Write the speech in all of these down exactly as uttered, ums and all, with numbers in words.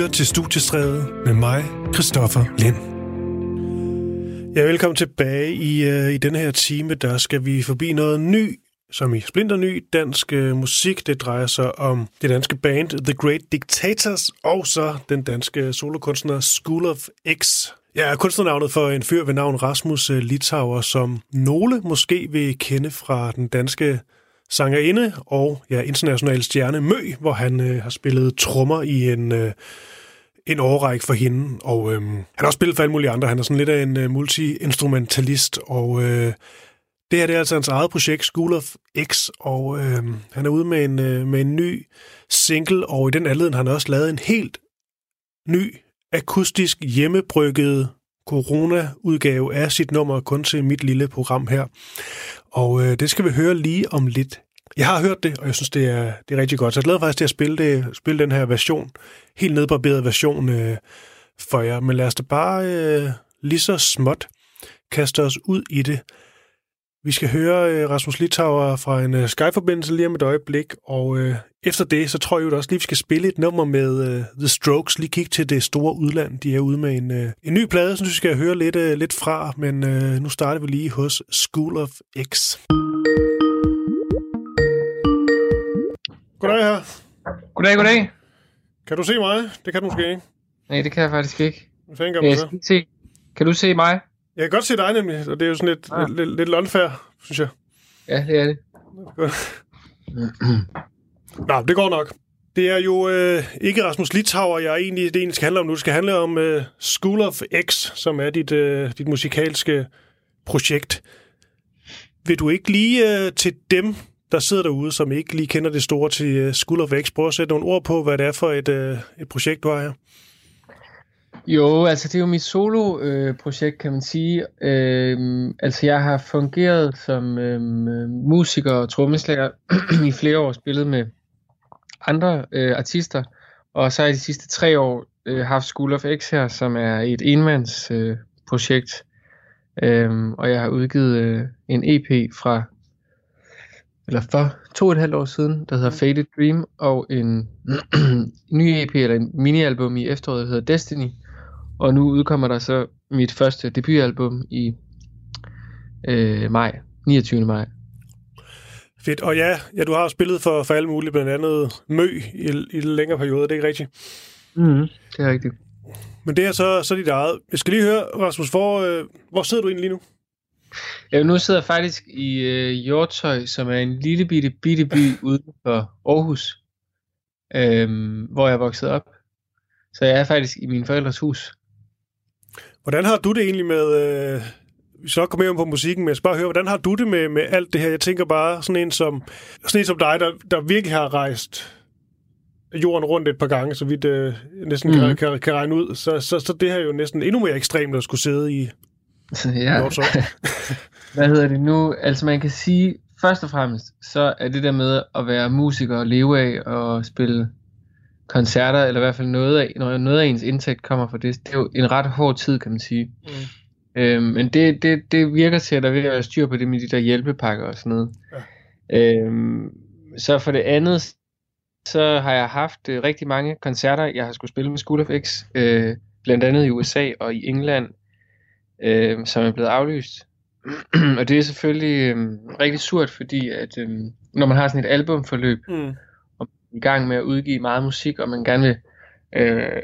lytter til Studiestræde med mig, Christoffer Lind. Ja, velkommen tilbage i, øh, i denne her time. Der skal vi forbi noget ny, som i splinterny dansk øh, musik. Det drejer sig om det danske band The Great Dictators, og så den danske solokunstner School of X. Ja, kunstnernavnet for en fyr ved navn Rasmus Litauer, som nogle måske vil kende fra den danske sangerinde og ja, internationale stjerne Mø, hvor han øh, har spillet trommer i en, øh, en årrække for hende. Og øh, han har også spillet for alle mulige andre. Han er sådan lidt af en øh, multi-instrumentalist, og øh, det her det er altså hans eget projekt, School of X, og øh, han er ude med en, øh, med en ny single, og i den anledning har han også lavet en helt ny akustisk hjemmebrygget corona-udgave af sit nummer, kun til mit lille program her. Og øh, det skal vi høre lige om lidt. Jeg har hørt det, og jeg synes, det er, det er rigtig godt. Så jeg glæder faktisk til at spille, det, spille den her version, helt nedbarberet version øh, for jer. Men lad os da bare øh, lige så småt kaste os ud i det. Vi skal høre øh, Rasmus Litauer fra en øh, Skype-forbindelse lige om et øjeblik, og øh, efter det, så tror jeg jo også lige, vi skal spille et nummer med øh, The Strokes. Lige kig til det store udland. De er ude med en, øh, en ny plade, som vi skal høre lidt, øh, lidt fra, men øh, nu starter vi lige hos School of X. Goddag her. Goddag, goddag. Kan du se mig? Det kan du måske ikke. Nej, det kan jeg faktisk ikke. Hvad fanden gør man så? Se. Kan du se mig? Jeg kan godt se dig nemlig, og det er jo sådan lidt, ah. lidt, lidt, lidt unfair, synes jeg. Ja, det er det. Godt. Nå, det går nok. Det er jo øh, ikke Rasmus Litauer, jeg egentlig, det egentlig skal handle om nu. Det skal handle om øh, School of X, som er dit, øh, dit musikalske projekt. Vil du ikke lige øh, til dem, der sidder derude, som ikke lige kender det store til øh, School of X, prøve at sætte nogle ord på, hvad det er for et, øh, et projekt, du har her? Jo, altså det er jo mit solo-projekt, øh, kan man sige. Øh, altså jeg har fungeret som øh, musiker og trommeslager i flere år, spillet med andre øh, artister, og så har jeg de sidste tre år øh, haft School of X her, som er et enmandsprojekt, øh, øh, og jeg har udgivet øh, en E P fra, eller for to og et halvt år siden, der hedder Faded Dream, og en ny E P, eller en mini-album i efteråret, der hedder Destiny, og nu udkommer der så mit første debutalbum i øh, maj, niogtyvende maj. Fedt, og ja, ja du har jo spillet for, for alle mulige, blandt andet Mø i, i længere perioder, det er ikke rigtigt? Mhm, det er rigtigt. Men det er så, så dit eget. Jeg skal lige høre, Rasmus, hvor, øh, hvor sidder du egentlig lige nu? Ja, nu sidder jeg faktisk i øh, Hjortøj, som er en lille bitte, bitte by uden for Aarhus, øh, hvor jeg er vokset op. Så jeg er faktisk i mine forældres hus. Hvordan har du det egentlig med... Øh... Vi skal nok komme hjem på musikken, men jeg skal bare høre, hvordan har du det med, med alt det her? Jeg tænker bare sådan en som, sådan en som dig, der, der virkelig har rejst jorden rundt et par gange, så vidt øh, næsten mm. kan, kan regne ud. Så, så, så det her er jo næsten endnu mere ekstremt at skulle sidde i. Ja. Hvad hedder det nu? Altså man kan sige, først og fremmest, så er det der med at være musiker og leve af og spille koncerter, eller i hvert fald noget af, når noget af ens indtægt kommer fra det, det er jo en ret hård tid, kan man sige. Mm. Øhm, men det, det, det virker til, at der vil være styr på det med de der hjælpepakker og sådan noget. Ja. Øhm, så for det andet, så har jeg haft øh, rigtig mange koncerter, jeg har skulle spille med School of X, øh, blandt andet i U S A og i England, øh, som er blevet aflyst. Og det er selvfølgelig øh, rigtig surt, fordi at, øh, når man har sådan et albumforløb, mm. og man er i gang med at udgive meget musik, og man gerne vil øh,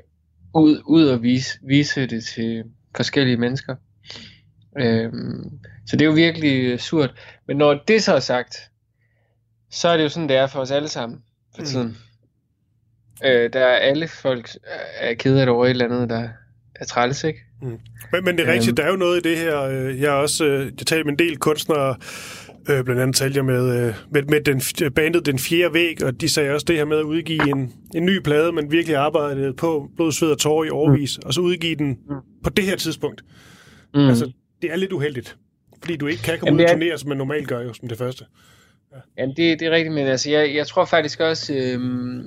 ud, ud og vise, vise det til forskellige mennesker. Øhm, så det er jo virkelig surt. Men når det så er sagt, så er det jo sådan, det er for os alle sammen for tiden. Mm. Øh, der er alle folk er kede af det over et eller andet, der er træls, ikke? Mm. Men, men det er rigtigt, øhm. der er jo noget i det her. Jeg har også, jeg talte med en del kunstnere, øh, blandt andet talte jeg med, med, med den, bandet Den Fjerde Væg, og de sagde også det her med at udgive en, en ny plade, man virkelig arbejdede på blod, sved og tårer i årevis, mm. og så udgive den på det her tidspunkt. Mm. Altså, det er lidt uheldigt, fordi du ikke kan komme Jamen, ud og turnere, som man normalt gør jo, som det første. Ja, Jamen, det, det er rigtigt, men altså, jeg, jeg tror faktisk også, øhm,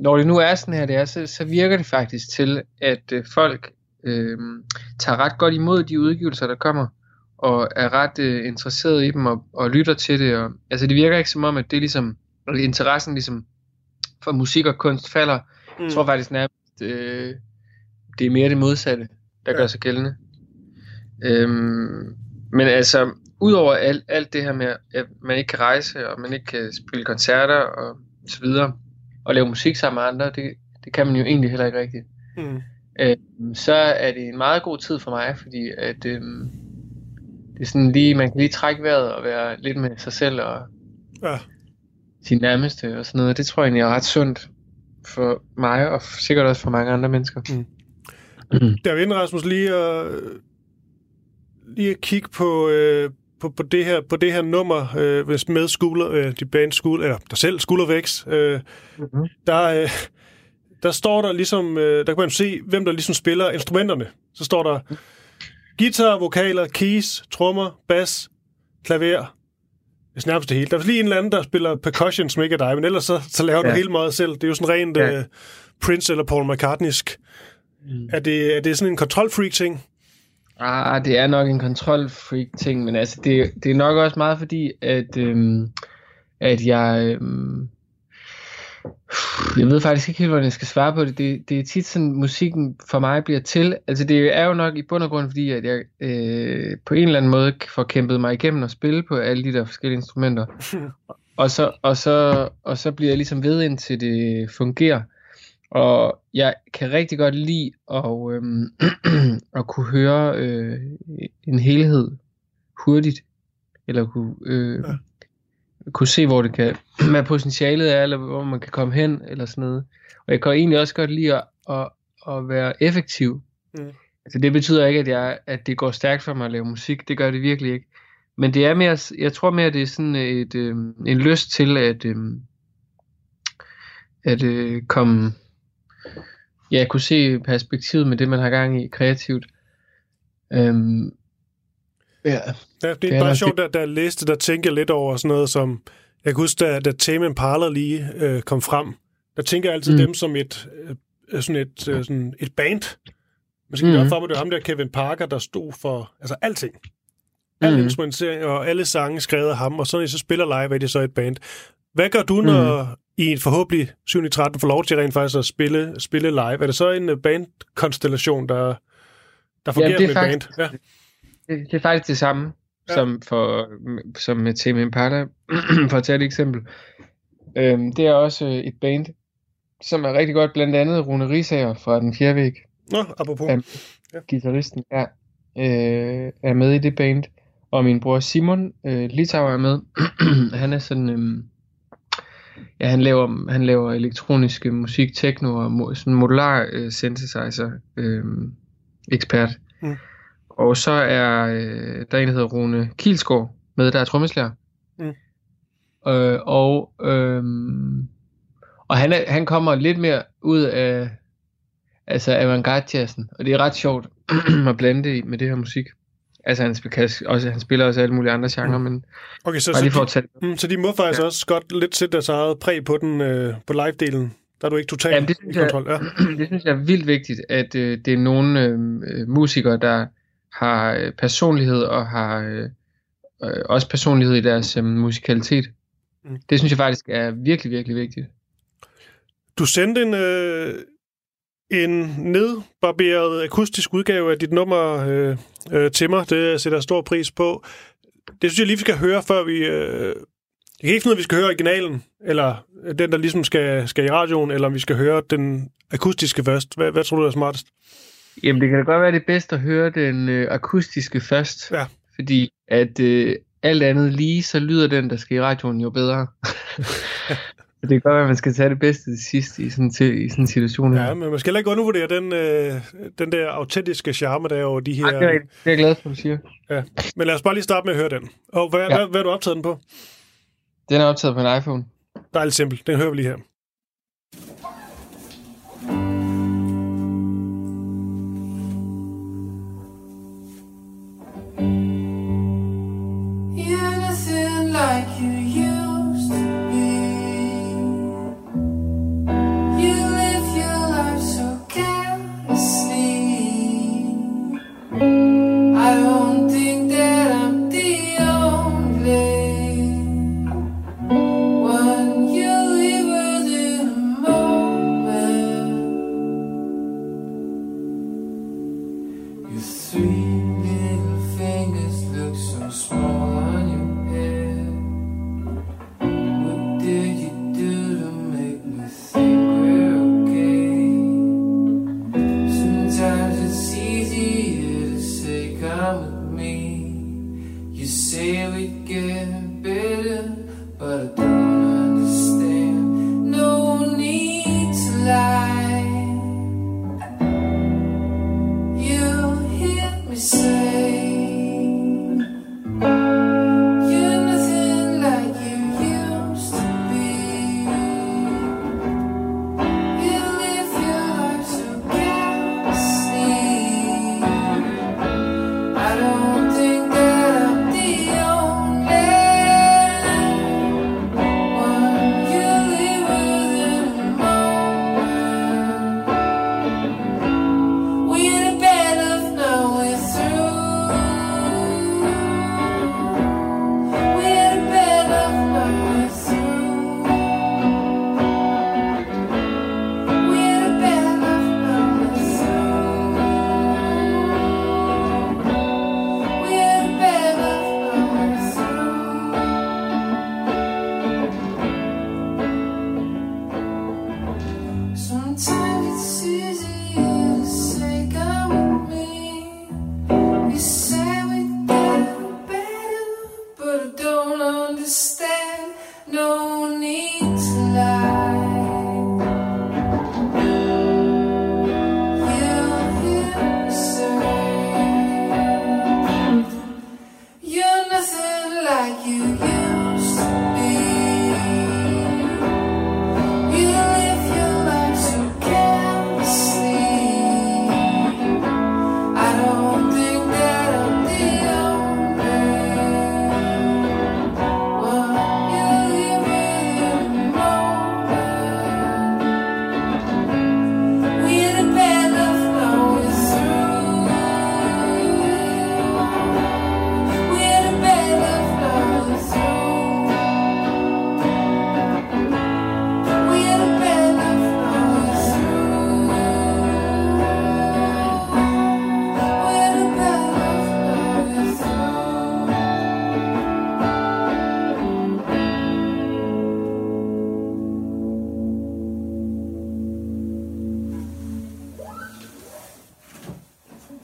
når det nu er sådan her, det er, så, så virker det faktisk til, at øh, folk øhm, tager ret godt imod de udgivelser, der kommer, og er ret øh, interesseret i dem, og, og lytter til det. Og, altså, det virker ikke som om, at det ligesom, interessen ligesom for musik og kunst falder. Mm. Jeg tror faktisk nærmest, øh, det er mere det modsatte, der gør sig gældende. Øhm, men altså, udover alt, alt det her med, at man ikke kan rejse, og man ikke kan spille koncerter, og så videre, og lave musik sammen med andre, det, det kan man jo egentlig heller ikke rigtigt. Mm. Øhm, så er det en meget god tid for mig, fordi at øhm, det er sådan lige, man kan lige trække vejret og være lidt med sig selv og ja. Sin nærmeste og sådan noget. Det tror jeg egentlig er ret sundt for mig, og sikkert også for mange andre mennesker. Mm. Der er jo inden, Rasmus, lige at, lige at kigge på, øh, på, på, det her, på det her nummer øh, med School, øh, de band School, eller der selv, School of X. Øh, mm-hmm. der, øh, der står der ligesom, øh, der kan man jo se, hvem der ligesom spiller instrumenterne. Så står der guitar, vokaler, keys, trommer, bass, klaver. Det er nærmest det hele. Der er lige en eller anden, der spiller percussion, som ikke er dig, men ellers så, så laver ja. Du hele meget selv. Det er jo sådan rent ja. uh, Prince eller Paul McCartneysk. Mm. Er, det, er det sådan en kontrolfreak-ting? Ah, det er nok en kontrolfreak-ting, men altså, det, det er nok også meget fordi, at, øhm, at jeg... Øhm, jeg ved faktisk ikke helt, hvordan jeg skal svare på det. det. Det er tit sådan, musikken for mig bliver til. Altså, det er jo nok i bund og grund, fordi at jeg øh, på en eller anden måde får kæmpet mig igennem at spille på alle de der forskellige instrumenter. Og så, og så, og så bliver jeg ligesom ved, indtil det fungerer. Og jeg kan rigtig godt lide at, øh, at kunne høre øh, en helhed hurtigt. Eller kunne... Øh, ja. kunne se, hvor det kan, hvad potentialet er, eller hvor man kan komme hen, eller sådan noget. Og jeg kan egentlig også godt lide at, at, at være effektiv. Mm. Altså det betyder ikke, at, jeg, at det går stærkt for mig at lave musik. Det gør det virkelig ikke. Men det er mere, jeg tror mere, det er sådan et, øh, en lyst til at, øh, at øh, komme, ja, kunne se perspektivet med det, man har gang i kreativt. Øhm, Ja. Ja, det er, det er bare sjovt, at der læste, der tænker lidt over sådan noget som, jeg kan huske, da, da Tame Impala lige øh, kom frem, der tænker jeg altid mm. dem som et, øh, sådan et, øh, sådan et band. Man skal gøre for mig, det var ham der, Kevin Parker, der stod for altså alting. Al mm. instrumentering og alle sange skrevet af ham, og sådan I så spiller live, er det så et band. Hvad gør du, når mm. I en forhåbentlig syv tretten får lov til rent faktisk at spille, spille live? Er det så en bandkonstellation, der, der fungerer ja, med band? Ja. Det, det er faktisk det samme, ja. som, for, som med Tame Impala, for at tage et eksempel. Øhm, det er også et band, som er rigtig godt, blandt andet Rune Risager fra Den Fjerde Væg. Nå, apropos. Er, ja. Guitaristen er, øh, er med i det band, og min bror Simon øh, Litauer er med. Han er sådan, øh, ja, han laver, han laver elektronisk musik, techno og sådan modular øh, synthesizer øh, ekspert. Mm. Og så er øh, der en, der hedder Rune Kielsgaard med, der er trommeslager. Mm. Øh, og øh, og han, er, han kommer lidt mere ud af altså avantgarde-jazzen. Og det er ret sjovt at blande det i med det her musik. Altså han spiller også, han spiller også alle mulige andre genrer, mm. men okay, så, så, så, de, mm, så de må faktisk ja. også godt lidt sætte deres eget præg på, den, øh, på live-delen. Der er du ikke totalt Jamen, det synes i kontrol. Jeg, ja. Det synes jeg er vildt vigtigt, at øh, det er nogle øh, musikere, der... har personlighed og har øh, øh, også personlighed i deres øh, musikalitet. Mm. Det synes jeg faktisk er virkelig, virkelig vigtigt. Du sendte en, øh, en nedbarberet akustisk udgave af dit nummer øh, øh, til mig. Det sætter stor pris på. Det synes jeg lige, vi skal høre, før vi... Øh, jeg kan ikke finde ud af, vi skal høre originalen, eller den, der ligesom skal, skal i radioen, eller om vi skal høre den akustiske først. Hvad, hvad tror du er smartest? Jamen, det kan da godt være det bedste at høre den øh, akustiske først, ja. Fordi at øh, alt andet lige, så lyder den, der skal i radioen, jo bedre. Så det kan godt være, at man skal tage det bedste det sidste i sådan, til, i sådan en situation her. Ja, men man skal heller ikke undervurdere den, øh, den der autentiske charme, der er over de her... Ja, det er jeg glad for, du siger. Ja. Men lad os bare lige starte med at høre den. Og hvad, ja. hvad, hvad er du optaget den på? Den er optaget på en iPhone. Dejligt simpelt. Den hører vi lige her. Like you used to be, you live your life so carelessly. I don't think that I'm the only one you live with.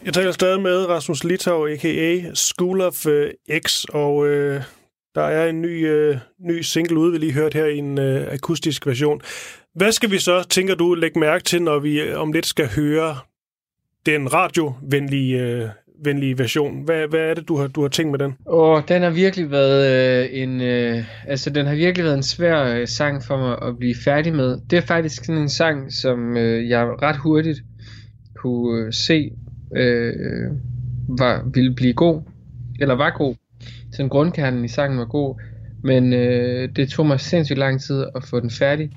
Jeg taler stadig med Rasmus Litauer, a k a. School of uh, X, og øh, der er en ny, øh, ny single ude, vi lige hørte her i en øh, akustisk version. Hvad skal vi så, tænker du, lægge mærke til, når vi om lidt skal høre den radiovenlige øh, venlige version? Hvad, hvad er det, du har, du har tænkt med den? Åh, den har virkelig været øh, en... Øh, altså, den har virkelig været en svær øh, sang for mig at blive færdig med. Det er faktisk sådan en sang, som øh, jeg ret hurtigt kunne øh, se... Øh, var, ville blive god eller var god, sådan grundkernen i sangen var god, men øh, det tog mig sindssygt lang tid at få den færdig,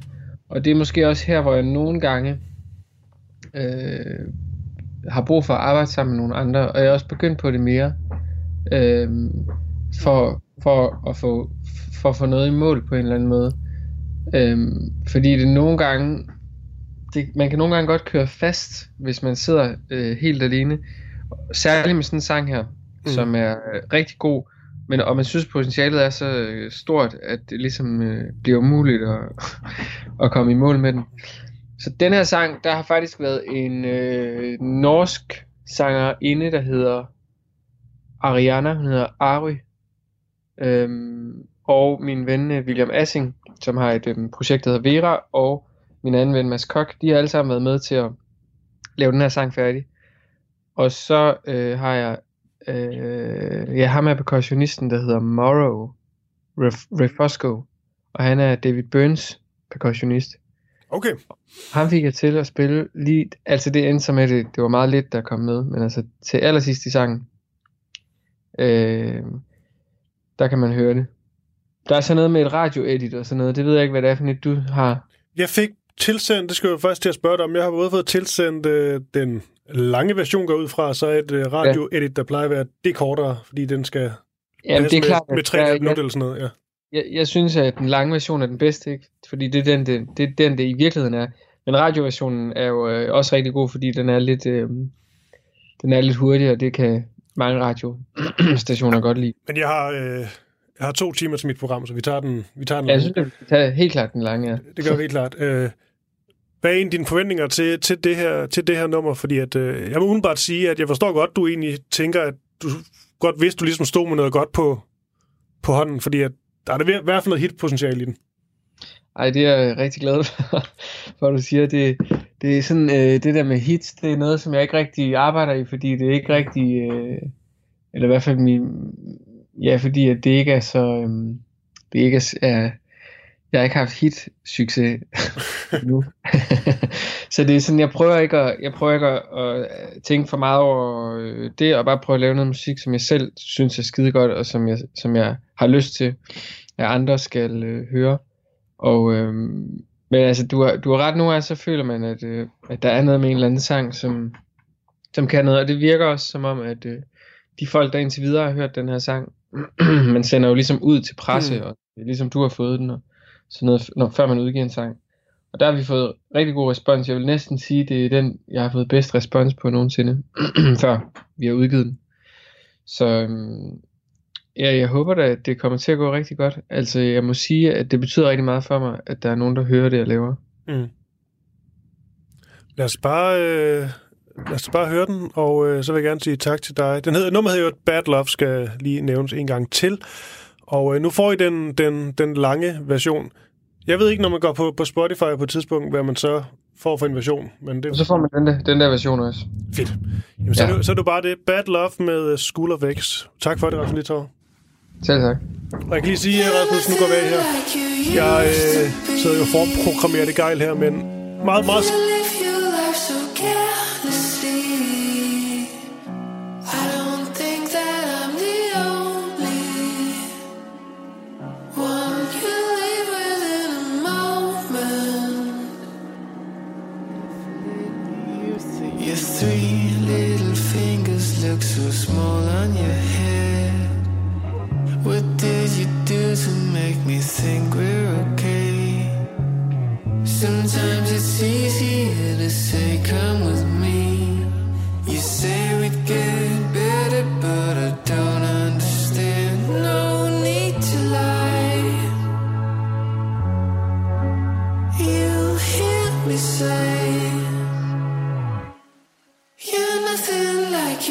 og det er måske også her, hvor jeg nogle gange øh, har brug for at arbejde sammen med nogle andre, og jeg er også begyndt på det mere øh, for, for, at få, for at få noget i mål på en eller anden måde, øh, fordi det nogle gange Det, man kan nogle gange godt køre fast, hvis man sidder øh, helt alene. Særligt med sådan en sang her, mm. som er øh, rigtig god, men, og man synes, potentialet er så øh, stort, at det ligesom øh, bliver umuligt at, at komme i mål med den. Så den her sang, der har faktisk været en øh, norsk sangerinde, der hedder Ariana, hun hedder Ari, øhm, og min ven øh, William Assing, som har et øh, projekt, der hedder Vera, og min anden ven, Mads Kok, de har alle sammen været med til at lave den her sang færdig. Og så øh, har jeg, øh, jeg har med percussionisten, der hedder Mauro Refosco, og han er David Byrnes percussionist. Okay. Han fik jeg til at spille lige, altså det endte så med, det, det var meget lidt, der kom med, men altså til allersidst i sangen, øh, der kan man høre det. Der er sådan noget med et radioedit og sådan noget, det ved jeg ikke, hvad det er for et, du har. Jeg fik tilsendt, det skal jeg faktisk til at spørge dig om, jeg har både fået tilsendt øh, den lange version går ud fra, så et øh, radioedit, der plejer at være det kortere, fordi den skal ja, det er klart, med tre minutter eller sådan noget. Ja. Jeg, jeg synes, at den lange version er den bedste, ikke? Fordi det er den det, det er den, det i virkeligheden er. Men radioversionen er jo øh, også rigtig god, fordi den er lidt, øh, den er lidt hurtigere, og det kan mange radiostationer godt lide. Men jeg har... Øh... Jeg har to timer til mit program, så vi tager den, vi tager den lange. Jeg synes, det, vi tager helt klart den lange, ja. Det gør vi helt klart. Øh, hvad er egentlig dine forventninger til, til, det her, til det her nummer? Fordi at, øh, jeg må udenbart sige, at jeg forstår godt, du egentlig tænker, at du godt vidste, du ligesom stod med noget godt på, på hånden, fordi at, der er det i hvert fald noget hitpotentiale i den. Ej, det er jeg rigtig glad for, for du siger. Det, det er sådan, øh, det der med hits, det er noget, som jeg ikke rigtig arbejder i, fordi det er ikke rigtig, øh, eller i hvert fald min... Ja, fordi at det ikke er så... Øhm, det ikke er, er, jeg har ikke haft hit-succes nu. Så det er sådan, jeg prøver ikke at, jeg prøver ikke at, at tænke for meget over det, og bare prøve at lave noget musik, som jeg selv synes er skide godt, og som jeg, som jeg har lyst til, at andre skal øh, høre. Og, øhm, men altså, du har, du har ret nu, så føler man, at, øh, at der er noget med en eller anden sang, som, som kan noget. Og det virker også som om, at... Øh, de folk, der indtil videre har hørt den her sang, man sender jo ligesom ud til presse, mm. og ligesom du har fået den, og sådan noget, når, før man udgiver en sang. Og der har vi fået rigtig god respons. Jeg vil næsten sige, det er den, jeg har fået bedst respons på nogensinde, før vi har udgivet den. Så ja, jeg håber da, at det kommer til at gå rigtig godt. Altså, jeg må sige, at det betyder rigtig meget for mig, at der er nogen, der hører det, jeg laver. Mm. Lad os bare... Øh... Lad os bare høre den, og øh, så vil jeg gerne sige tak til dig. Den hedder, nummer hedder jo, at Bad Love skal lige nævnes en gang til. Og øh, nu får I den, den, den lange version. Jeg ved ikke, når man går på, på Spotify på et tidspunkt, hvad man så får for en version. Men det... Så får man den der, den der version også. Fedt. Jamen, så, ja. er du, så er du bare det. Bad Love med School of X. Tak for det, Rasmus Litauer. Selv tak. Og jeg kan lige sige, Rasmus, nu går væk her. Jeg øh, sidder jo for at programmere det gejl her, men meget, meget... Three little fingers look so small on your head. What did you do to make me think we're okay? Sometimes it's easier to say, come with me. You say we'd get better, but I don't understand. No need to lie. You hear me say, you're nothing like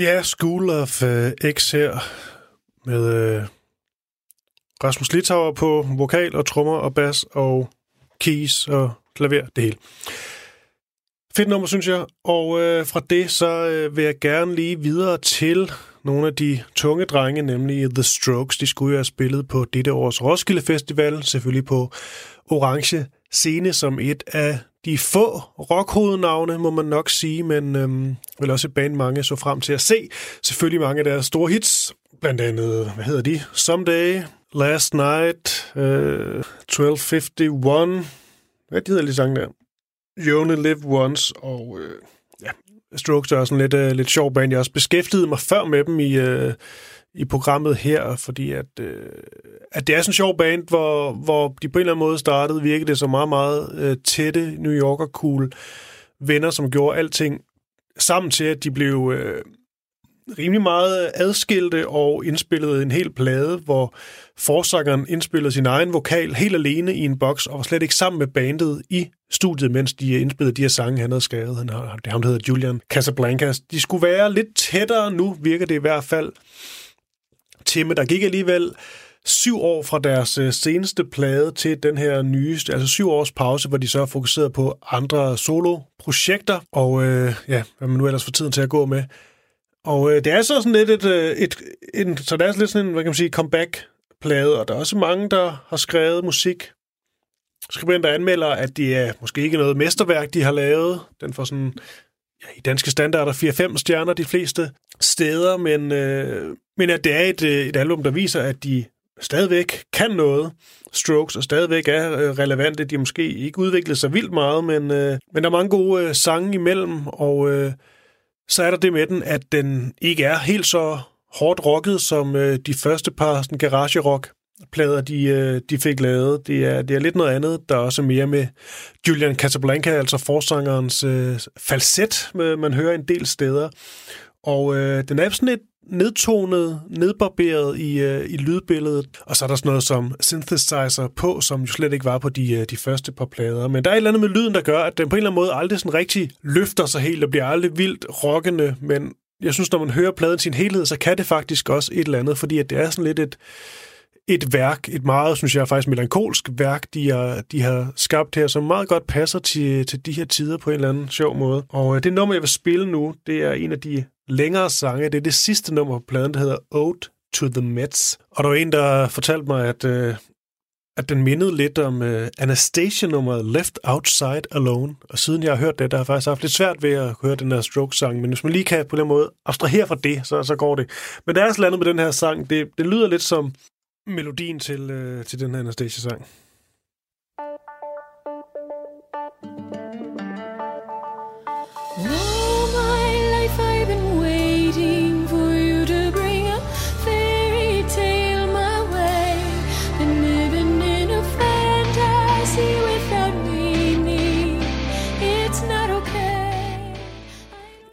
Ja, School of uh, X her med uh, Rasmus Litauer på vokal og trommer og bass og keys og klaver, det hele. Fedt nummer, synes jeg. Og uh, fra det, så uh, vil jeg gerne lige videre til nogle af de tunge drenge, nemlig The Strokes. De skulle jo have spillet på dette års Roskilde Festival, selvfølgelig på Orange Scene som et af de få rockhovednavne, må man nok sige, men øhm, vel også et band mange så frem til at se. Selvfølgelig mange af deres store hits, blandt andet, hvad hedder de? Someday, Last Night, øh, twelve fifty-one, hvad hedder de sange der? You Only Live Once, og øh, ja, Strokes er sådan lidt, øh, lidt sjov band. Jeg også beskæftigede mig før med dem i... Øh, i programmet her, fordi at, øh, at det er sådan en sjov band, hvor, hvor de på en eller anden måde startede, virkede det så meget, meget øh, tætte New Yorker-cool venner, som gjorde alting sammen til, at de blev øh, rimelig meget adskilte og indspillede en hel plade, hvor forsangeren indspillede sin egen vokal helt alene i en boks, og var slet ikke sammen med bandet i studiet, mens de indspillede de her sange, han havde skrevet. Han, det er ham, der hedder Julian Casablancas. De skulle være lidt tættere nu, virker det i hvert fald. Timme, der gik alligevel syv år fra deres seneste plade til den her nyeste, altså syv års pause, hvor de så er fokuseret på andre solo-projekter, og øh, ja, hvad man nu ellers får tiden til at gå med. Og øh, det er så sådan lidt et, et, et, et, så der er lidt sådan en, hvad kan man sige, comeback-plade, og der er også mange, der har skrevet musik. Skribenter anmelder, at det er måske ikke noget mesterværk, de har lavet. Den får sådan, ja, i danske standarder fire fem stjerner de fleste steder, men... Øh, Men at det er et, et album, der viser, at de stadigvæk kan noget, Strokes, og stadigvæk er relevante. De måske ikke udviklet sig vildt meget, men, øh, men der er mange gode øh, sange imellem, og øh, så er der det med den, at den ikke er helt så hårdt rocket, som øh, de første par sådan, garage-rock-plader, de, øh, de fik lavet. Det er, det er lidt noget andet, der er også mere med Julian Casablanca, altså forsangerens øh, falset, man hører en del steder. Og øh, den er sådan lidt nedtonet, nedbarberet i, øh, i lydbilledet. Og så er der sådan noget som synthesizer på, som jo slet ikke var på de, øh, de første par plader. Men der er et eller andet med lyden, der gør, at den på en eller anden måde aldrig sådan rigtig løfter sig helt og bliver aldrig vildt rockende. Men jeg synes, når man hører pladen sin helhed, så kan det faktisk også et eller andet, fordi at det er sådan lidt et... Et værk, et meget, synes jeg, faktisk melankolsk værk, de har, de har skabt her, som meget godt passer til, til de her tider på en eller anden sjov måde. Og det nummer, jeg vil spille nu, det er en af de længere sange. Det er det sidste nummer på pladen, der hedder Ode to the Mets. Og der var en, der fortalte mig, at, at den mindede lidt om Anastasia-nummeret Left Outside Alone. Og siden jeg har hørt det, der har jeg faktisk haft lidt svært ved at høre den her Strokes-sang. Men hvis man lige kan på den måde abstrahere fra det, så, så går det. Men der er sådan noget med den her sang. Det, det lyder lidt som... melodien til, øh, til den her Anastasia-sang.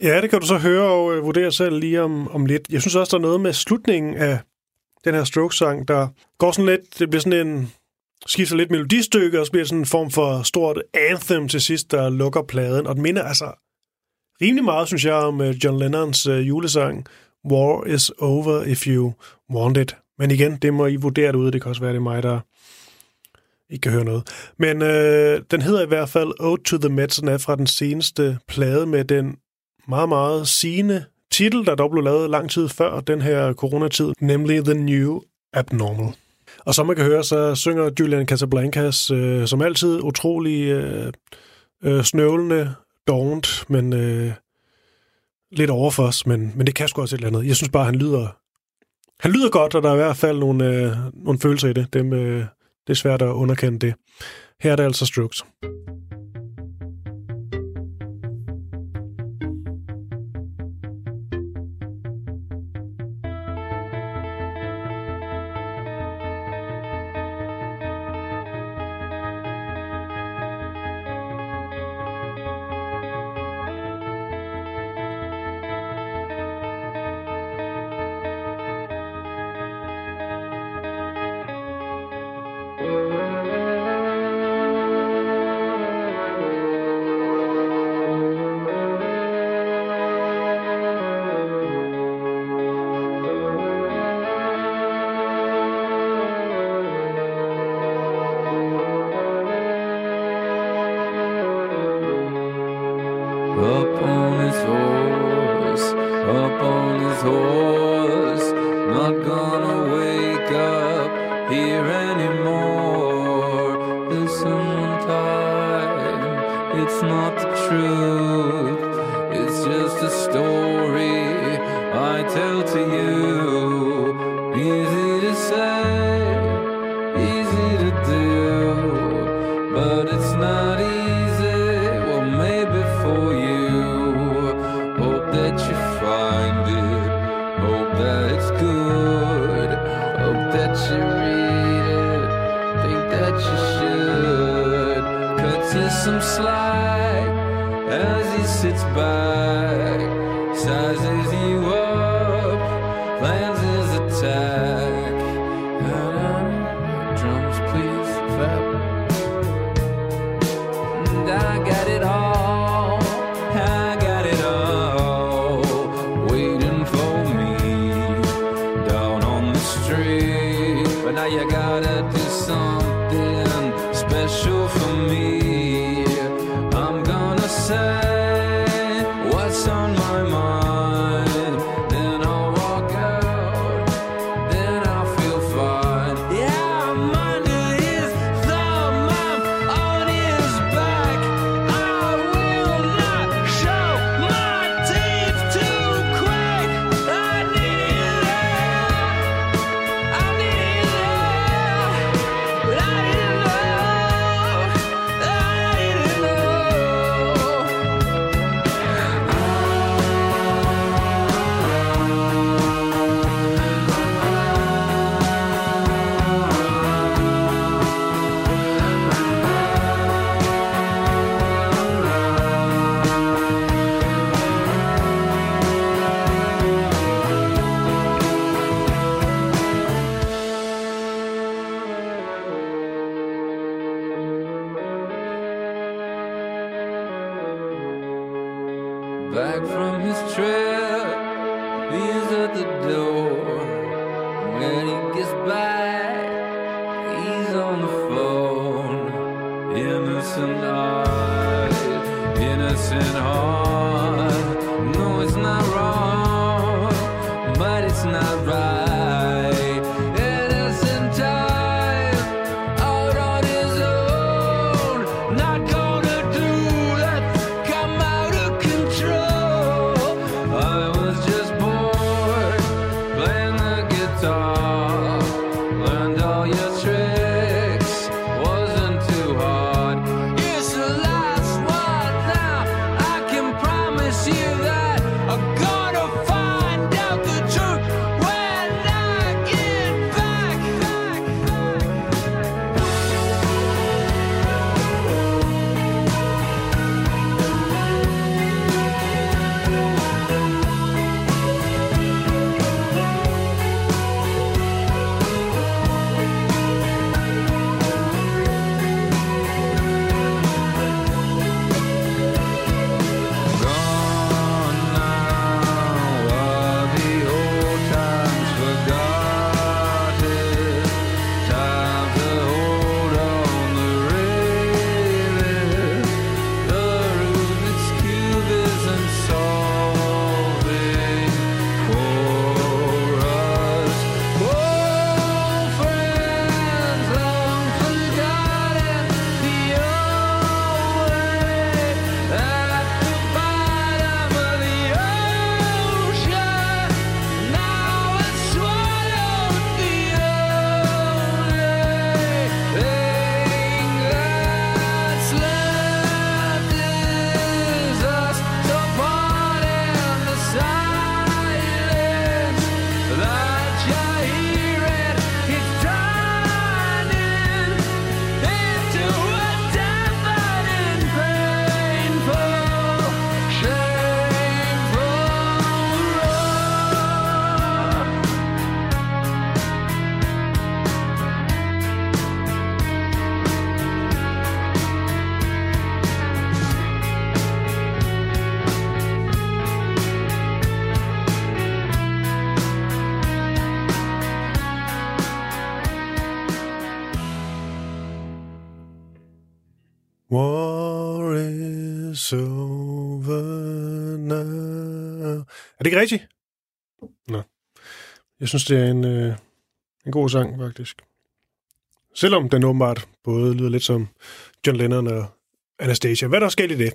Ja, det kan du så høre og øh, vurdere selv lige om, om lidt. Jeg synes også, der er noget med slutningen af den her Strokes-sang, der går sådan lidt, det bliver sådan en, skifter lidt melodistykke, og så bliver sådan en form for stort anthem til sidst, der lukker pladen. Og den minder altså rimelig meget, synes jeg, om John Lennons øh, julesang, War is over if you want it. Men igen, det må I vurdere derude, det kan også være, det er mig, der ikke kan høre noget. Men øh, den hedder i hvert fald Ode to the Mets, den er fra den seneste plade med den meget, meget sigende titel, der dog blev lavet lang tid før den her coronatid, nemlig The New Abnormal. Og som man kan høre, så synger Julian Casablancas øh, som altid utrolig øh, øh, snøvlende, dovent, men øh, lidt overfor os, men, men det kan sgu også et eller andet. Jeg synes bare, han lyder han lyder godt, og der er i hvert fald nogle, øh, nogle følelser i det. Dem, øh, det er svært at underkende det. Her er det altså Strokes. Ah! the door. When he gets back, he's on the phone. Innocent heart, innocent heart. No, it's not wrong, but it's not right. Innocent time, out on his own. Not gonna do that, come out of control. I was just bored, playing the guitar. Learned all your tricks, wasn't too hard. It's the last one now, I can promise you that. War is over now. Er det ikke rigtigt? Nå. Jeg synes, det er en, øh, en god sang, faktisk. Selvom den åbenbart både lyder lidt som John Lennon og Anastasia. Hvad er der sket i det?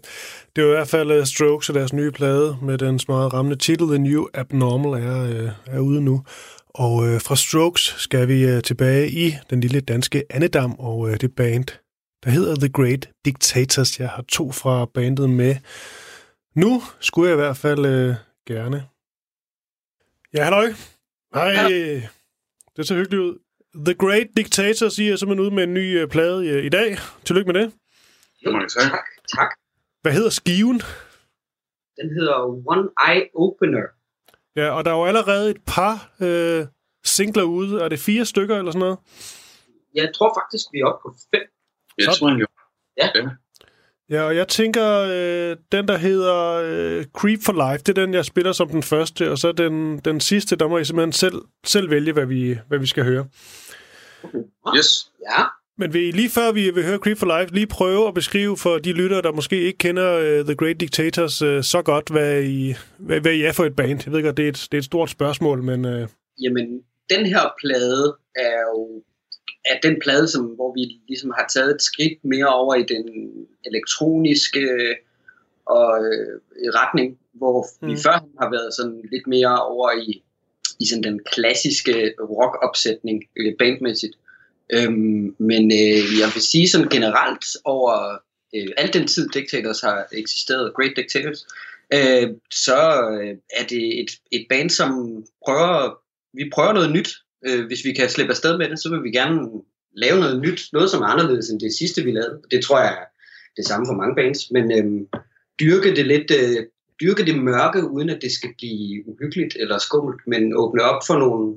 Det er i hvert fald Strokes og deres nye plade med den meget rammende titel The New Abnormal er, øh, er ude nu. Og øh, fra Strokes skal vi øh, tilbage i den lille danske Annedam og øh, det band, der hedder The Great Dictators. Jeg har to fra bandet med. Nu skulle jeg i hvert fald øh, gerne. Ja, halløj. Hej. Hello. Det ser hyggeligt ud. The Great Dictators, I er simpelthen ude med en ny øh, plade øh, i dag. Tillykke med det. Jo, mange tak. Tak. Hvad hedder skiven? Den hedder One Eye Opener. Ja, og der er jo allerede et par øh, singler ude. Er det fire stykker eller sådan noget? Jeg tror faktisk, vi er oppe på fem. Jeg tror, jo. Ja. Ja, og jeg tænker, øh, den der hedder øh, Creep for Life, det er den, jeg spiller som den første, og så den, den sidste, der må I simpelthen selv, selv vælge, hvad vi, hvad vi skal høre. Okay. Yes. Ja. Men vi, lige før vi vil høre Creep for Life, lige prøve at beskrive for de lyttere, der måske ikke kender øh, The Great Dictators øh, så godt, hvad I, hvad, hvad I er for et band. Jeg ved godt, det er et, det er et stort spørgsmål, men... Øh... Jamen, den her plade er jo... at den plade, som, hvor vi ligesom har taget et skridt mere over i den elektroniske og, øh, retning, hvor mm. vi før har været sådan lidt mere over i, i sådan den klassiske rock-opsætning øh, bandmæssigt. Øhm, men øh, jeg vil sige sådan generelt over øh, al den tid, Dictators har eksisteret, Great Dictators, øh, så øh, er det et, et band, som prøver, vi prøver noget nyt. Hvis vi kan slippe afsted med det, så vil vi gerne lave noget nyt, noget som er anderledes end det sidste, vi lavede. Det tror jeg er det samme for mange bands, men øhm, dyrke det lidt, øh, dyrke det mørke, uden at det skal blive uhyggeligt eller skummelt, men åbne op for nogle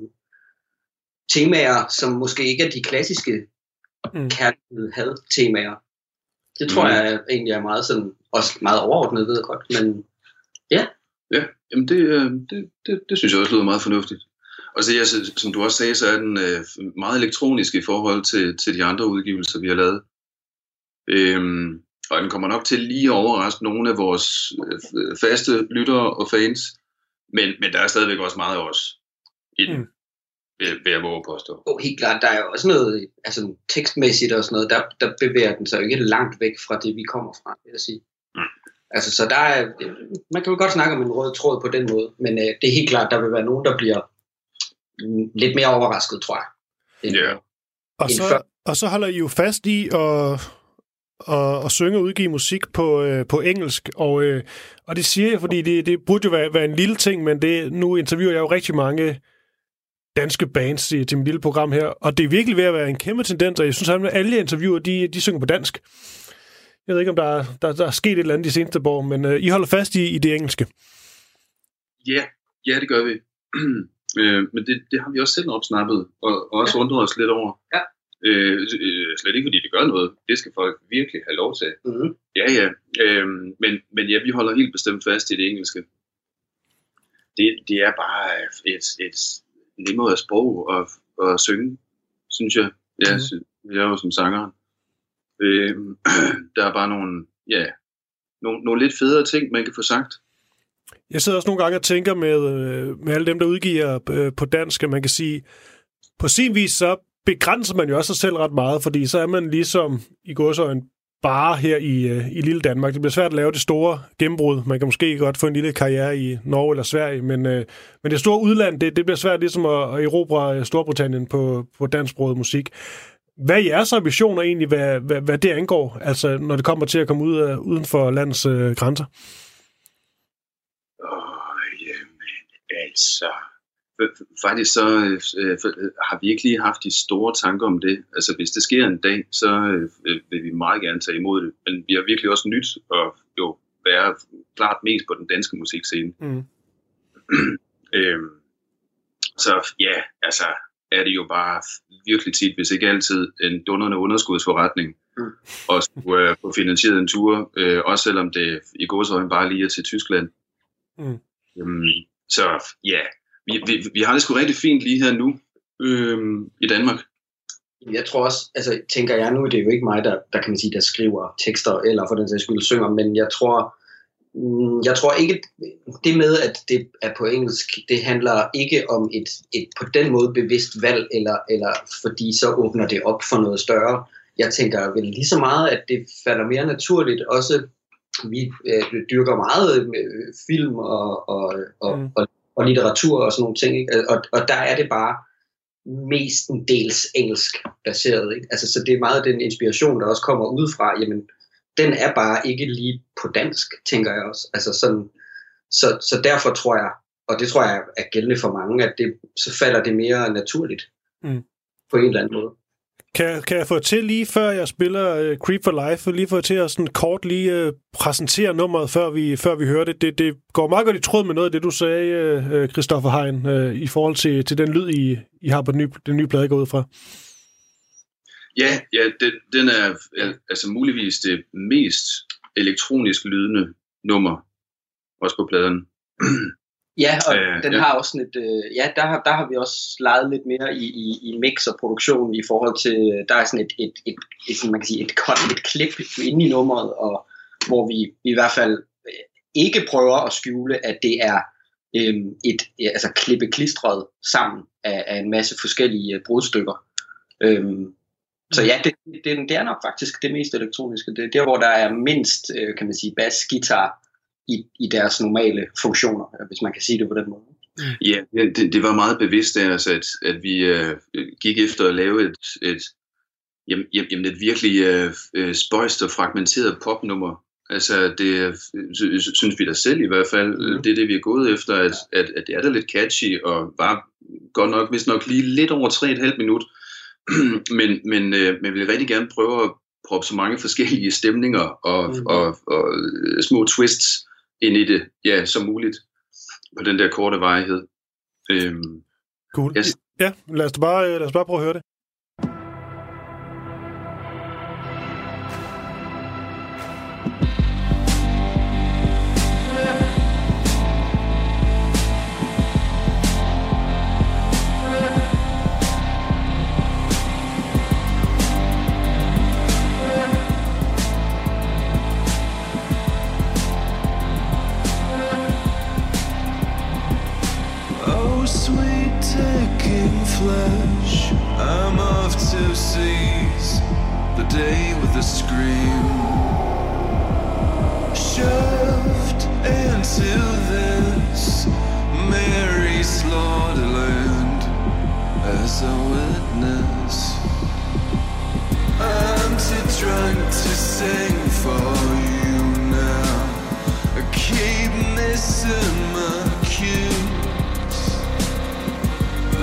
temaer, som måske ikke er de klassiske mm. kærlighed-had-temaer. Det tror mm. jeg egentlig er meget, sådan, også meget overordnet, ved jeg godt, men ja. Ja, jamen det, det, det, det synes jeg også lyder meget fornuftigt. Og så, ja, som du også sagde, så er den øh, meget elektronisk i forhold til, til de andre udgivelser, vi har lavet. Øhm, og den kommer nok til lige at overraske nogle af vores øh, faste lyttere og fans, men, men der er stadigvæk også meget af os i den, mm. vil, vil jeg våge påstå. Oh, helt klart, der er jo også noget altså, tekstmæssigt og sådan noget, der, der bevæger den sig ikke langt væk fra det, vi kommer fra, vil jeg sige. Altså, så der er, man kan jo godt snakke om en rød tråd på den måde, men øh, det er helt klart, der vil være nogen, der bliver lidt mere overrasket, tror jeg. End, yeah. og, så, og så holder I jo fast i at, at, at synge og udgive musik på, øh, på engelsk, og, øh, og det siger jeg, fordi det, det burde jo være, være en lille ting, men det, nu interviewer jeg jo rigtig mange danske bands i, til mit lille program her, og det er virkelig ved at være en kæmpe tendens, og jeg synes, at alle interviewer, de, de synger på dansk. Jeg ved ikke, om der er, der, der er sket et eller andet de seneste år, men øh, I holder fast i, i det engelske. Ja, ja, det gør vi. øh, men det, det har vi også selv opsnappet, og, og også ja. undret os lidt over. Ja. Øh, øh, slet ikke, fordi det gør noget. Det skal folk virkelig have lov til. Mm-hmm. Ja, ja. Øh, men, men ja, vi holder helt bestemt fast i det engelske. Det, det er bare et, et nemmere sprog at, at synge, synes jeg. Ja, mm-hmm. synes, jeg er jo som sanger. Øh, der er bare nogle, ja, nogle, nogle lidt federe ting, man kan få sagt. Jeg sidder også nogle gange og tænker med, med alle dem, der udgiver på dansk, at man kan sige, på sin vis så begrænser man jo også sig selv ret meget, fordi så er man ligesom i gåseøjne bare her i, i lille Danmark. Det bliver svært at lave det store gennembrud. Man kan måske godt få en lille karriere i Norge eller Sverige, men, men det store udland, det, det bliver svært ligesom at, at erobre Storbritannien på, på dansksproget musik. Hvad er jeres ambitioner egentlig, hvad, hvad, hvad det angår, altså når det kommer til at komme ud af, uden for landets øh, grænser? Åh, jamen, altså... Faktisk så øh, har vi ikke lige haft de store tanker om det. Altså, hvis det sker en dag, så øh, vil vi meget gerne tage imod det. Men vi har virkelig også nyt at jo være klart mest på den danske musikscene. Mm. øh, så ja, altså... er det jo bare virkelig tit, hvis ikke altid, en dundrende underskudsforretning mm. og skulle øh, få finansieret en tur, øh, også selvom det i gåseøjne bare lige er til Tyskland. Mm. Um, så ja, yeah. vi, vi, vi har det sgu rigtig fint lige her nu øh, i Danmark. Jeg tror også, altså tænker jeg nu, det er jo ikke mig, der, der kan man sige, der skriver tekster, eller for den sags skyld synger, men jeg tror... Jeg tror ikke, det med, at det er på engelsk, det handler ikke om et, et på den måde bevidst valg, eller, eller fordi så åbner det op for noget større. Jeg tænker vel lige så meget, at det falder mere naturligt. Også vi øh, dyrker meget øh, film og, og, og, mm. og, og litteratur og sådan nogle ting. Ikke? Og, og der er det bare mestendels engelsk baseret. Ikke? Altså, så det er meget den inspiration, der også kommer udefra, jamen, den er bare ikke lige på dansk, tænker jeg også. Altså sådan, så, så derfor tror jeg, og det tror jeg er gældende for mange, at det, så falder det mere naturligt mm. på en eller anden måde. Kan, kan jeg få til lige før jeg spiller uh, Creep for Life, lige få til at sådan kort lige uh, præsentere nummeret, før vi, før vi hører det. det. Det går meget godt i tråd med noget af det, du sagde, uh, Christoffer Hein, uh, i forhold til, til den lyd, I, I har på den nye, den nye plade, går ud fra. Ja, ja den, den er altså muligvis det mest elektronisk lydende nummer, også på pladen. Ja, og Æh, den ja. har også sådan et, øh, ja, der har, der har vi også leget lidt mere i, i, i mix og produktion i forhold til, der er sådan et, et, et, et, et man kan sige, et, et, et klip inde i nummeret, og hvor vi i hvert fald ikke prøver at skjule, at det er øh, et, altså klippe klistret sammen af, af en masse forskellige brudstykker. Øh, Så ja, det, det, det er nok faktisk det mest elektroniske. Det er der, hvor der er mindst, kan man sige, bas, guitar i, i deres normale funktioner, hvis man kan sige det på den måde. Ja, det, det var meget bevidst af os, at, at vi øh, gik efter at lave et, et, jamen, jamen et virkelig øh, spøjst og fragmenteret popnummer. Altså, det synes vi da selv i hvert fald. Mm. Det er det, vi er gået efter, at, at, at det er da lidt catchy og bare godt nok, hvis nok lige lidt over tre komma fem minut. Men, men, øh, men vi vil rigtig gerne prøve at proppe så mange forskellige stemninger og, mm. og, og, og små twists ind i det, ja, som muligt på den der korte varighed. Øhm, cool. Jeg... Ja, lad os, bare, lad os bare prøve at høre det. sweet taking flesh. I'm off to seize the day with a scream. Shoved into this merry slaughterland as a witness. I'm too drunk to sing for you now. I keep missing my cues.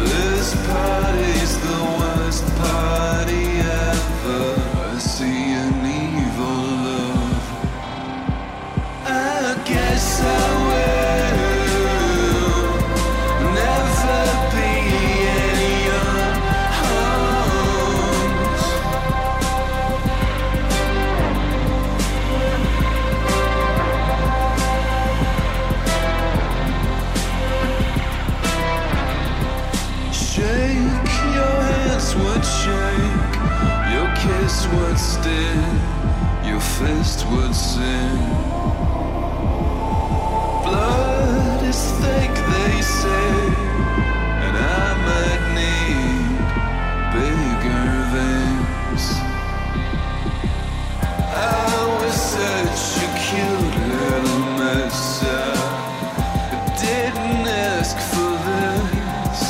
This party's the worst party ever. I see an evil love. I guess I will never be in your arms. Shake, your hands would shake, your kiss would sting, your fist would sing. Blood is thick, they say, and I might need bigger veins. I was such a cute little mess. I didn't ask for this.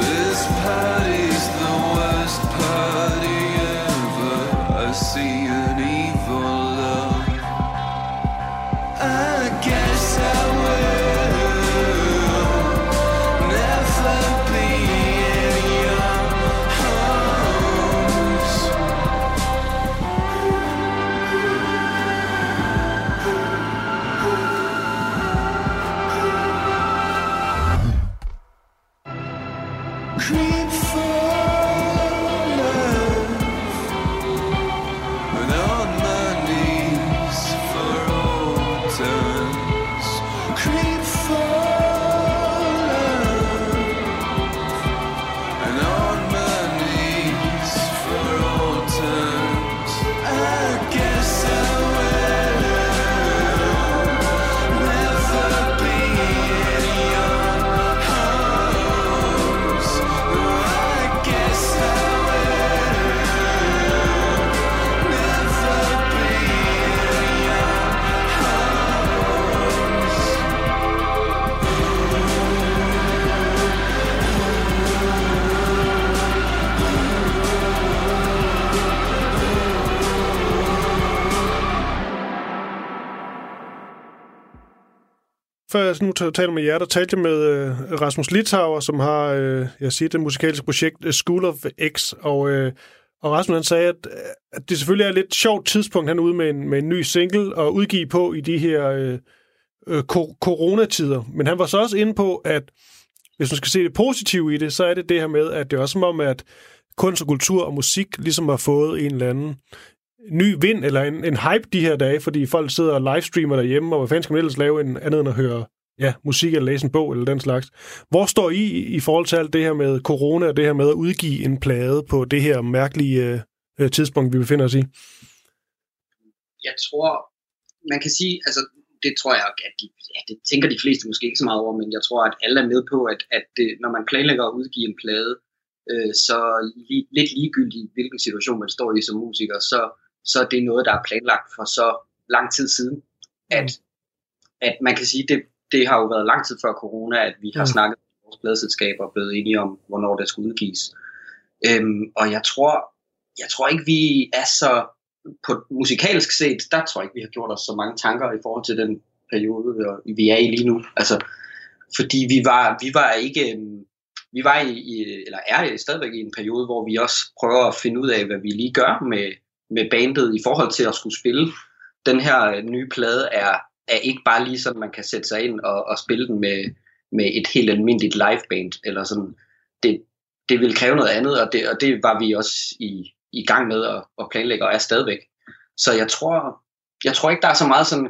This party's the worst party ever. I see an evil love. I guess I will. Før jeg nu taler med jer, der talte jeg med uh, Rasmus Litauer, som har uh, jeg siger, det musikalske projekt uh, School of X. Og, uh, og Rasmus han sagde, at, at det selvfølgelig er et lidt sjovt tidspunkt, han er ude med en, med en ny single og udgive på i de her uh, uh, coronatider. Men han var så også inde på, at hvis man skal se det positive i det, så er det det her med, at det er også som om, at kunst og kultur og musik ligesom har fået en eller anden ny vind, eller en, en hype de her dage, fordi folk sidder og livestreamer derhjemme, og hvad fanden skal man ellers lave en, andet end at høre ja, musik eller læse en bog eller den slags. Hvor står I i forhold til alt det her med corona, og det her med at udgive en plade på det her mærkelige øh, tidspunkt, vi befinder os i? Jeg tror, man kan sige, altså det tror jeg, at de, ja, det tænker de fleste måske ikke så meget over, men jeg tror, at alle er med på, at, at det, når man planlægger at udgive en plade, øh, så li- lidt ligegyldigt, hvilken situation man står i som musiker, så så det er noget, der er planlagt for så lang tid siden, at, at man kan sige, det, det har jo været lang tid før corona, at vi har mm. snakket med vores pladeselskaber og blevet enige om, hvornår det skulle udgives. Øhm, og jeg tror, jeg tror ikke, vi er så, på musikalsk set, der tror jeg ikke, vi har gjort os så mange tanker i forhold til den periode, vi er i lige nu. Altså, fordi vi var, vi var ikke... Vi var i, i eller er stadigvæk i en periode, hvor vi også prøver at finde ud af, hvad vi lige gør med med bandet i forhold til at skulle spille. Den her nye plade er, er ikke bare lige sådan, man kan sætte sig ind og, og spille den med, med et helt almindeligt liveband, eller sådan. Det, det vil kræve noget andet, og det, og det var vi også i, i gang med at, at planlægge, og er stadigvæk. Så jeg tror, jeg tror ikke, der er så meget sådan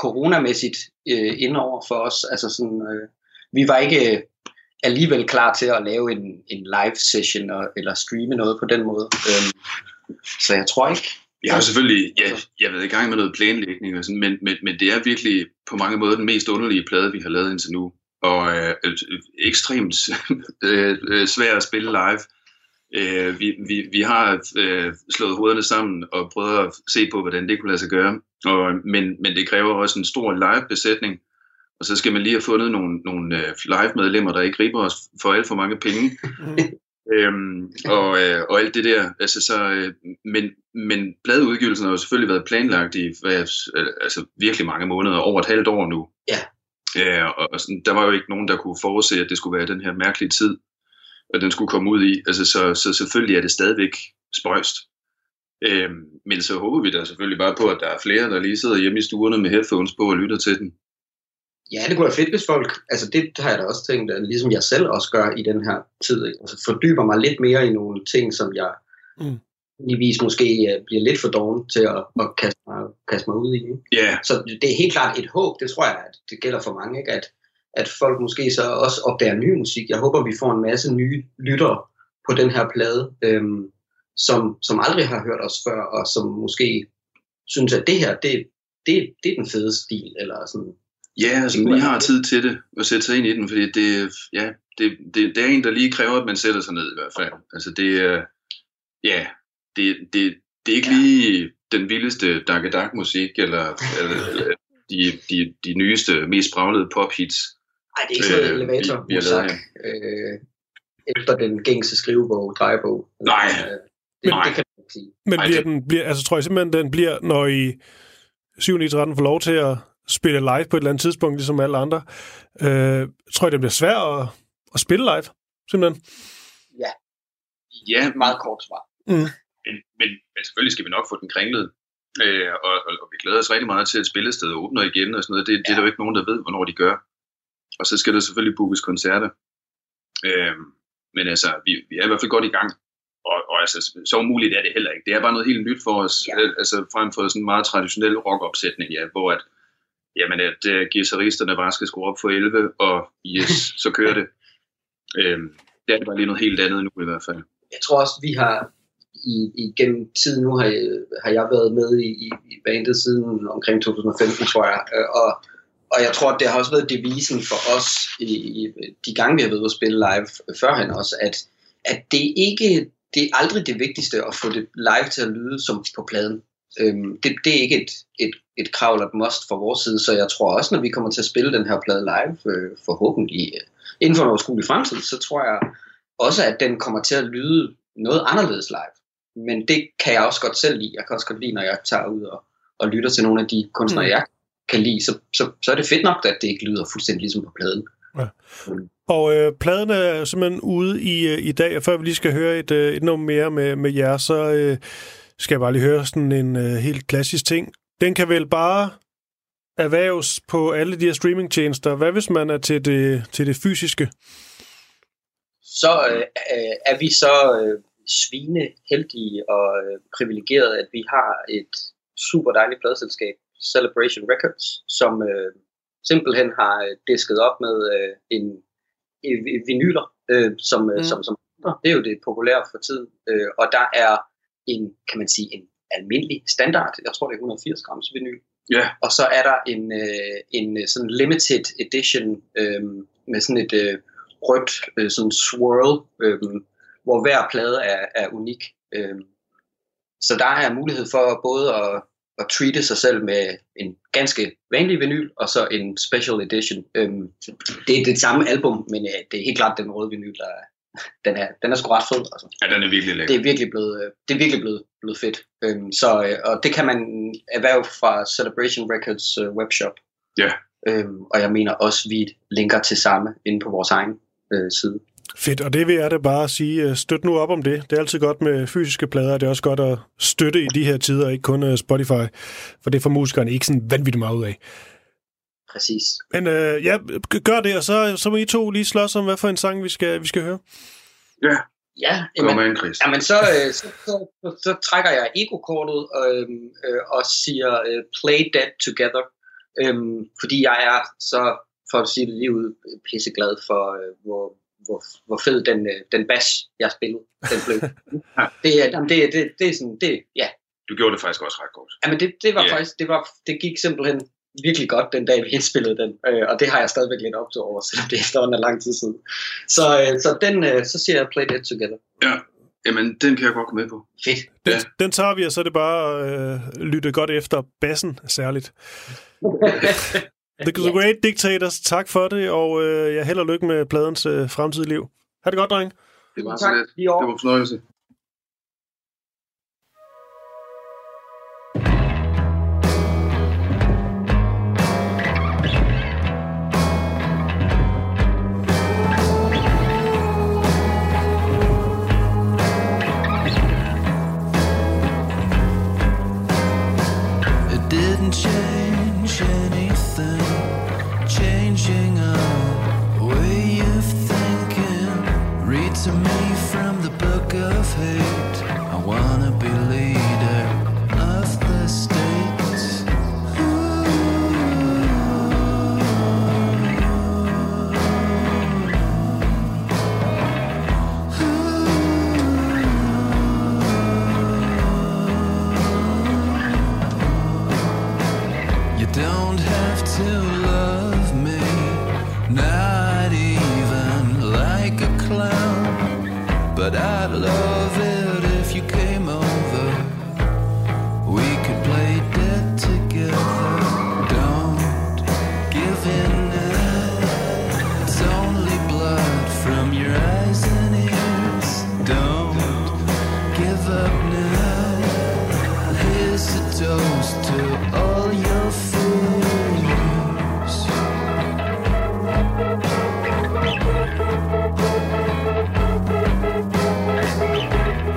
coronamæssigt øh, indover for os. Altså sådan, øh, vi var ikke alligevel klar til at lave en, en live session, og, eller streame noget på den måde. Øh, Så jeg tror ikke. Jeg har selvfølgelig, jeg, jeg ved i gang med noget planlægning og sådan, men, men, men det er virkelig på mange måder den mest underlige plade, vi har lavet indtil nu. og øh, ekstremt øh, svært at spille live. Øh, vi, vi, vi har øh, slået hovederne sammen og prøvet at se på, hvordan det kunne lade sig gøre. Og, men, men det kræver også en stor live-besætning, og så skal man lige have fundet nogle, nogle live-medlemmer, der ikke griber os for alt for mange penge. Øhm, og, øh, og alt det der, altså så, øh, men, men bladudgivelsen har jo selvfølgelig været planlagt i øh, altså virkelig mange måneder, over et halvt år nu. Ja. Øh, og, og sådan, der var jo ikke nogen, der kunne forudse, at det skulle være den her mærkelige tid, og den skulle komme ud i, altså så, så selvfølgelig er det stadigvæk spøjst. Øh, men så håber vi da selvfølgelig bare på, at der er flere, der lige sidder hjemme i stuerne med headphones på og lytter til den. Ja, det kunne være fedt, hvis folk, altså det har jeg da også tænkt, ligesom jeg selv også gør i den her tid, ikke? Altså fordyber mig lidt mere i nogle ting, som jeg mm. ligvis måske bliver lidt for doven til at, at kaste, mig, kaste mig ud i. Yeah. Så det er helt klart et håb, det tror jeg, at det gælder for mange, ikke? At, at folk måske så også opdager ny musik. Jeg håber, vi får en masse nye lyttere på den her plade, øhm, som, som aldrig har hørt os før, og som måske synes, at det her, det, det, det er den fede stil, eller sådan. Ja, altså man lige har tid til det, og sætte sig ind i den, fordi det, ja, det, det, det er en, der lige kræver, at man sætter sig ned i hvert fald. Altså det er, ja, det, det, det er ikke lige den vildeste dagadag-musik, eller, eller de, de, de nyeste, mest spraglede pop-hits. Nej, det er ikke sådan en elevator-musak øh, efter den gængse skrivebog, drejebog. Nej, øh, det, nej. Det kan man ikke sige. Men bliver den, bliver, altså tror jeg simpelthen, den bliver, når I syv ni tretten får lov til at spille live på et eller andet tidspunkt, ligesom alle andre. Øh, tror jeg, det bliver svært at, at spille live, simpelthen? Ja. Ja, meget kort svar. Mm. Men, men, men selvfølgelig skal vi nok få den kringlet, øh, og, og, og vi glæder os rigtig meget til, at spillestedet åbner igen og sådan noget. Det, ja. Det er der jo ikke nogen, der ved, hvornår de gør. Og så skal der selvfølgelig bookes koncerter. Øh, men altså, vi, vi er i hvert fald godt i gang. Og, og altså, så umuligt er det heller ikke. Det er bare noget helt nyt for os, ja. Altså frem for sådan en meget traditionel rockopsætning, ja, hvor at jamen, at uh, guitaristerne bare skal skrue op for elleve, og yes, så kører det. Øhm, det er bare lige noget helt andet nu i hvert fald. Jeg tror også, vi har i, igennem tiden nu, har, har jeg været med i, i bandet siden omkring to tusind og femten, tror jeg. Og, og jeg tror, det har også været devisen for os, i, i, de gange vi har været at spille live førhen også, at, at det, ikke, det er aldrig det vigtigste at få det live til at lyde som på pladen. Øhm, det, det er ikke et, et, et krav eller et must fra vores side, så jeg tror også, når vi kommer til at spille den her plade live, øh, forhåbentlig øh, inden for en overskuelig fremtid, så tror jeg også, at den kommer til at lyde noget anderledes live. Men det kan jeg også godt selv lide. Jeg kan også godt lide, når jeg tager ud og, og lytter til nogle af de kunstnere, mm. jeg kan lide, så, så, så er det fedt nok, at det ikke lyder fuldstændig ligesom på pladen. Ja. Mm. Og øh, pladen er simpelthen ude i, i dag, og før vi lige skal høre et, et nummer mere med, med jer, så øh skal jeg bare lige høre sådan en øh, helt klassisk ting. Den kan vel bare erhverves på alle de her streamingtjenester. Hvad hvis man er til det, til det fysiske? Så øh, er vi så øh, svineheldige og øh, privilegerede, at vi har et super dejligt pladeselskab, Celebration Records, som øh, simpelthen har disket op med øh, en øh, vinyler, øh, som, mm. som, som det er jo det populære for tiden. Øh, og der er en, kan man sige, en almindelig standard, jeg tror det er et hundrede og firs grams vinyl, yeah. Og så er der en, øh, en sådan limited edition øh, med sådan et øh, rødt øh, sådan swirl, øh, hvor hver plade er, er unik. Øh. Så der er mulighed for både at, at treate sig selv med en ganske vanlig vinyl, og så en special edition. Øh. Det er det samme album, men øh, det er helt klart den røde vinyl, der er. Den er, den er sgu ret fed. Altså. Ja, den er virkelig lækker. Det er virkelig blevet, det er virkelig blevet, blevet fedt. Øhm, så, og det kan man erhverve fra Celebration Records øh, webshop. Ja. Yeah. Øhm, og jeg mener også, vi linker til samme inde på vores egen øh, side. Fedt, og det vil jeg da bare sige, støt nu op om det. Det er altid godt med fysiske plader, og det er også godt at støtte i de her tider, ikke kun Spotify, for det får musikerne ikke sådan vanvittigt meget ud af. Præcis. Men øh, ja, gør det, og så, så må I to lige slås om, hvad for en sang vi skal, vi skal høre. Ja, ja men jamen, så, øh, så, så, så, så trækker jeg ego-kortet øh, øh, og siger øh, Play That Together, øh, fordi jeg er så, for at sige det lige ud, pisseglad for, øh, hvor, hvor, hvor fed den, øh, den bass, jeg spillede, den blev. det, jamen, det, det, det er sådan, det, ja. Du gjorde det faktisk også ret godt. Jamen, det, det var yeah. faktisk, det, var, det gik simpelthen virkelig godt den dag, vi indspillede den, øh, og det har jeg stadigvæk lidt optog over, selvom det efterhånden er lang tid siden. Så, øh, så, den, øh, så siger jeg Play That Together. Ja, jamen den kan jeg godt komme med på. Fedt. Den, ja. Den tager vi, og så er det bare øh, lytte godt efter bassen særligt. The Great Dictators, tak for det, og øh, jeg held og lykke med pladens øh, fremtidige liv. Ha' det godt, dreng. Det var så lidt. Det var fornøjelse. To me from the book of hate, I wanna be leader of the state. Ooh. Ooh. You don't have to love me, not even like a clown. But I'd love it if you came over. We could play dead together. Don't give in now. It's only blood from your eyes and ears. Don't give up now. Here's a toast to all your fears.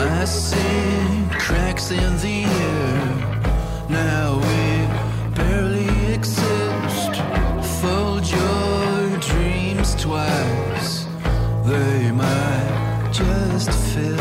I see cracks in the air. Now we barely exist. Fold your dreams twice. They might just fit.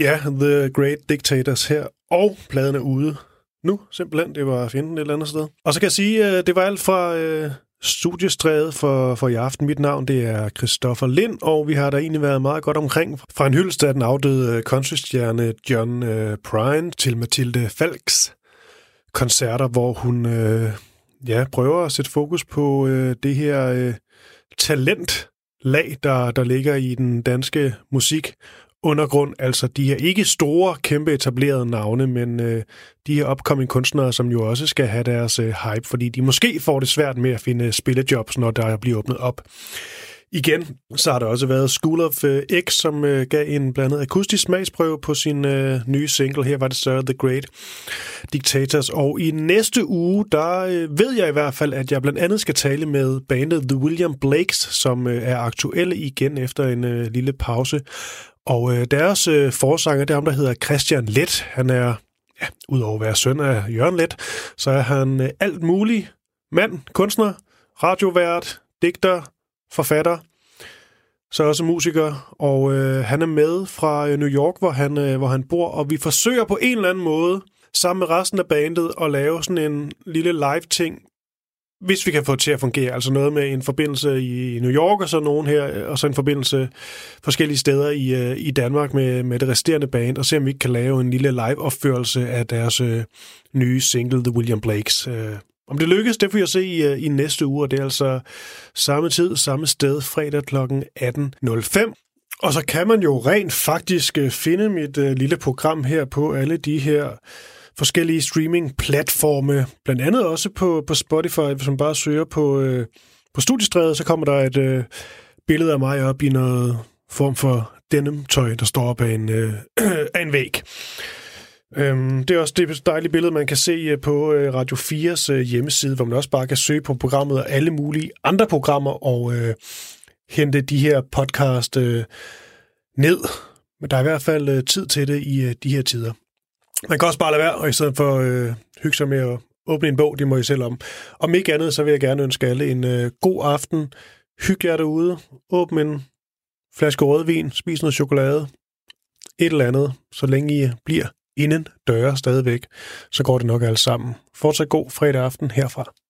Ja, yeah, The Great Dictators her, og pladen er ude nu, simpelthen. Det var fjenden et eller andet sted. Og så kan jeg sige, det var alt fra øh, studiestrædet for, for i aften. Mit navn, det er Christoffer Lind, og vi har der egentlig været meget godt omkring. Fra en hyldest af den afdøde countrystjerne John øh, Prine til Mathilde Falks koncerter, hvor hun øh, ja, prøver at sætte fokus på øh, det her øh, talentlag, der, der ligger i den danske musik. Undergrund, altså de her ikke store, kæmpe etablerede navne, men øh, de her upcoming kunstnere, som jo også skal have deres øh, hype, fordi de måske får det svært med at finde spillejobs, når der bliver åbnet op. Igen, så har der også været School of øh, X, som øh, gav en blandet akustisk smagsprøve på sin øh, nye single. Her var det så The Great Dictators. Og i næste uge, der øh, ved jeg i hvert fald, at jeg blandt andet skal tale med bandet The William Blakes, som øh, er aktuelle igen efter en øh, lille pause. Og øh, deres øh, forsanger, det er ham, der hedder Christian Leth. Han er, ja, udover at være søn af Jørgen Leth, så er han øh, alt mulig mand, kunstner, radiovært, digter, forfatter, så også musiker. Og øh, han er med fra øh, New York, hvor han, øh, hvor han bor, og vi forsøger på en eller anden måde, sammen med resten af bandet, at lave sådan en lille live-ting, hvis vi kan få det til at fungere. Altså noget med en forbindelse i New York og så nogen her, og så en forbindelse forskellige steder i, i Danmark med, med det resterende band, og se om vi ikke kan lave en lille live-opførelse af deres øh, nye single, The William Blakes. Øh, om det lykkes, det får jeg se i, i næste uge, og det er altså samme tid, samme sted, fredag klokken atten nul fem. Og så kan man jo rent faktisk finde mit øh, lille program her på alle de her forskellige streaming-platforme, blandt andet også på, på Spotify. Hvis man bare søger på, øh, på Studiestrædet, så kommer der et øh, billede af mig op i noget form for denim-tøj, der står op af en, øh, af en væg. Øhm, det er også det dejlige billede, man kan se på øh, Radio fires øh, hjemmeside, hvor man også bare kan søge på programmet og alle mulige andre programmer og øh, hente de her podcast øh, ned. Men der er i hvert fald øh, tid til det i øh, de her tider. Man kan også bare lade være, og i stedet for øh, hygge sig med at åbne en bog, det må I selv om. Om ikke andet, så vil jeg gerne ønske alle en øh, god aften. Hyg jer derude, åbn en flaske rødvin, spis noget chokolade, et eller andet. Så længe I bliver inden døre stadigvæk, så går det nok alt sammen. Fortsat god fredag aften herfra.